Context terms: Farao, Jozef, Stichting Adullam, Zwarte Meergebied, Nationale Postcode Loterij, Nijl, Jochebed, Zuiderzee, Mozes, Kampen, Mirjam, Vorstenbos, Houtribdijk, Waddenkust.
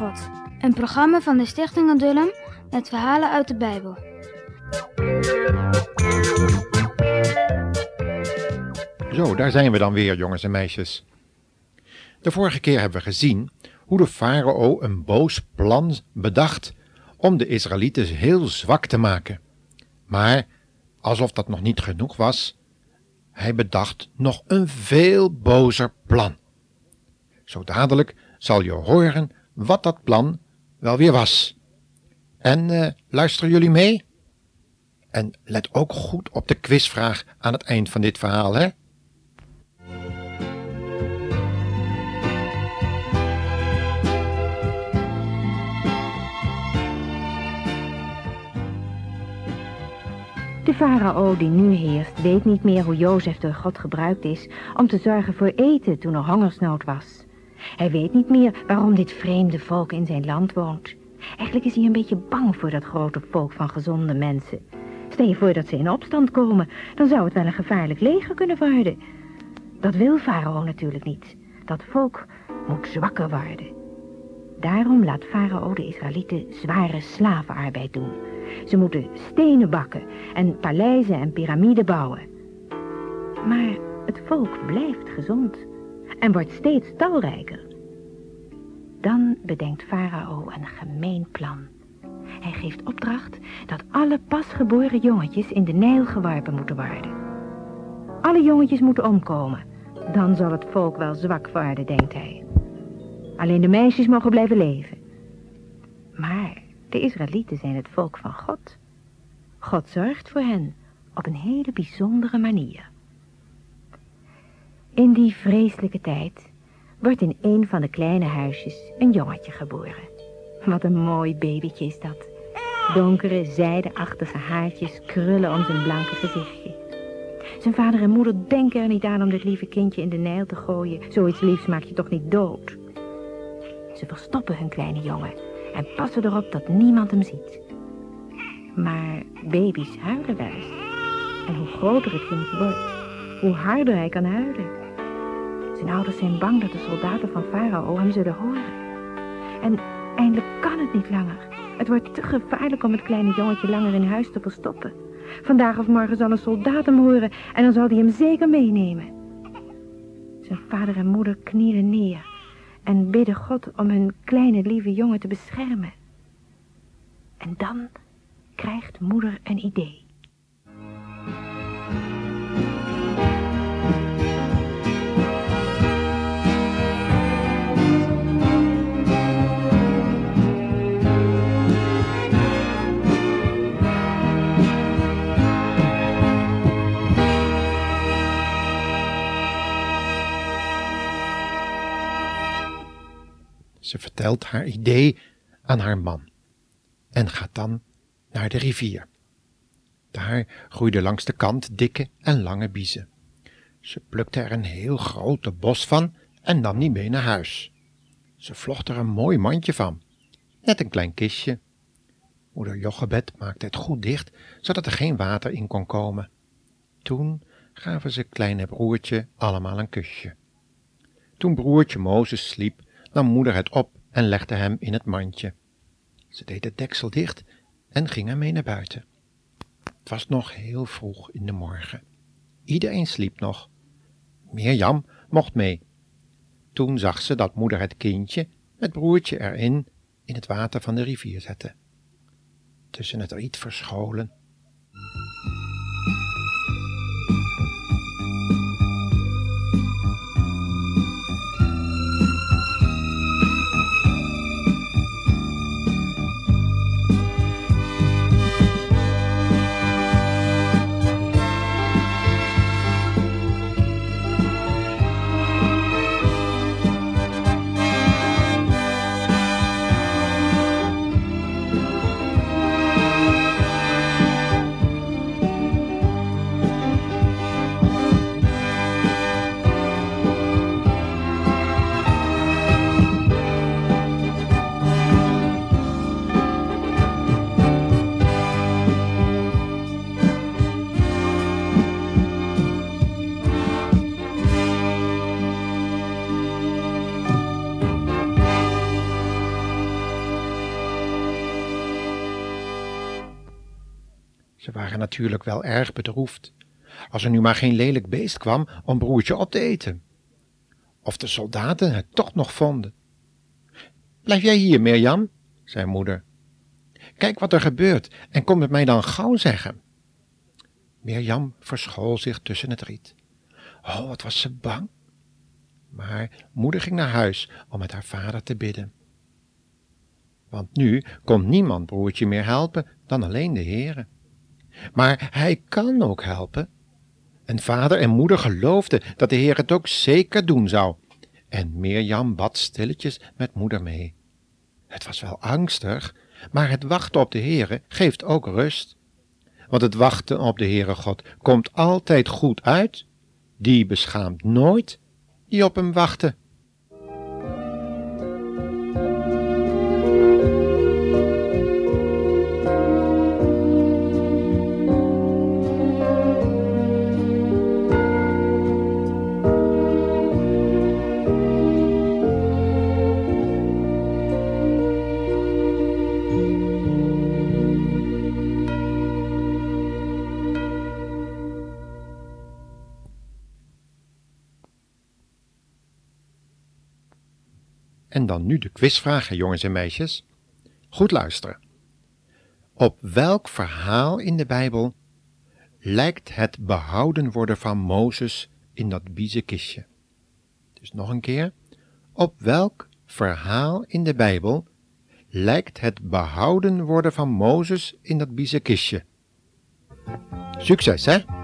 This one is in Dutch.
met God. Een programma van de Stichting Adullam met verhalen uit de Bijbel. Zo, daar zijn we dan weer, jongens en meisjes. De vorige keer hebben we gezien hoe de farao een boos plan bedacht om de Israëlieten heel zwak te maken. Maar, alsof dat nog niet genoeg was, hij bedacht nog een veel bozer plan. Zo dadelijk zal je horen wat dat plan wel weer was. En luisteren jullie mee? En let ook goed op de quizvraag aan het eind van dit verhaal, hè? De farao die nu heerst weet niet meer hoe Jozef door God gebruikt is om te zorgen voor eten toen er hongersnood was. Hij weet niet meer waarom dit vreemde volk in zijn land woont. Eigenlijk is hij een beetje bang voor dat grote volk van gezonde mensen. Stel je voor dat ze in opstand komen, dan zou het wel een gevaarlijk leger kunnen worden. Dat wil farao natuurlijk niet. Dat volk moet zwakker worden. Daarom laat farao de Israëlieten zware slavenarbeid doen. Ze moeten stenen bakken en paleizen en piramiden bouwen. Maar het volk blijft gezond en wordt steeds talrijker. Dan bedenkt farao een gemeen plan. Hij geeft opdracht dat alle pasgeboren jongetjes in de Nijl geworpen moeten worden. Alle jongetjes moeten omkomen. Dan zal het volk wel zwak worden, denkt hij. Alleen de meisjes mogen blijven leven. Maar de Israëlieten zijn het volk van God. God zorgt voor hen op een hele bijzondere manier. In die vreselijke tijd wordt in een van de kleine huisjes een jongetje geboren. Wat een mooi babytje is dat. Donkere, zijdeachtige haartjes krullen om zijn blanke gezichtje. Zijn vader en moeder denken er niet aan om dit lieve kindje in de Nijl te gooien. Zoiets liefs maak je toch niet dood? Ze verstoppen hun kleine jongen en passen erop dat niemand hem ziet. Maar baby's huilen wel eens. En hoe groter het kind wordt, hoe harder hij kan huilen. Zijn ouders zijn bang dat de soldaten van farao hem zullen horen. En eindelijk kan het niet langer. Het wordt te gevaarlijk om het kleine jongetje langer in huis te verstoppen. Vandaag of morgen zal een soldaat hem horen en dan zal hij hem zeker meenemen. Zijn vader en moeder knielen neer en bidden God om hun kleine lieve jongen te beschermen. En dan krijgt moeder een idee. Ze vertelt haar idee aan haar man en gaat dan naar de rivier. Daar groeiden langs de kant dikke en lange biezen. Ze plukte er een heel grote bos van en nam die mee naar huis. Ze vlocht er een mooi mandje van, net een klein kistje. Moeder Jochebed maakte het goed dicht, zodat er geen water in kon komen. Toen gaven ze kleine broertje allemaal een kusje. Toen broertje Mozes sliep, nam moeder het op en legde hem in het mandje. Ze deed het deksel dicht en ging ermee naar buiten. Het was nog heel vroeg in de morgen. Iedereen sliep nog. Mirjam mocht mee. Toen zag ze dat moeder het kindje, het broertje erin, in het water van de rivier zette. Tussen het riet verscholen. waren natuurlijk wel erg bedroefd. Als er nu maar geen lelijk beest kwam om broertje op te eten. Of de soldaten het toch nog vonden. Blijf jij hier, Mirjam, zei moeder. Kijk wat er gebeurt en kom het mij dan gauw zeggen. Mirjam verschool zich tussen het riet. Oh, wat was ze bang. Maar moeder ging naar huis om met haar vader te bidden. Want nu kon niemand broertje meer helpen dan alleen de Heere. Maar hij kan ook helpen. En vader en moeder geloofden dat de Heer het ook zeker doen zou. En Mirjam bad stilletjes met moeder mee. Het was wel angstig, maar het wachten op de Heere geeft ook rust. Want het wachten op de Heere God komt altijd goed uit. Die beschaamt nooit die op hem wachten. En dan nu de quizvragen, jongens en meisjes. Goed luisteren. Op welk verhaal in de Bijbel lijkt het behouden worden van Mozes in dat bieze kistje? Dus nog een keer. Op welk verhaal in de Bijbel lijkt het behouden worden van Mozes in dat bieze kistje? Succes, hè?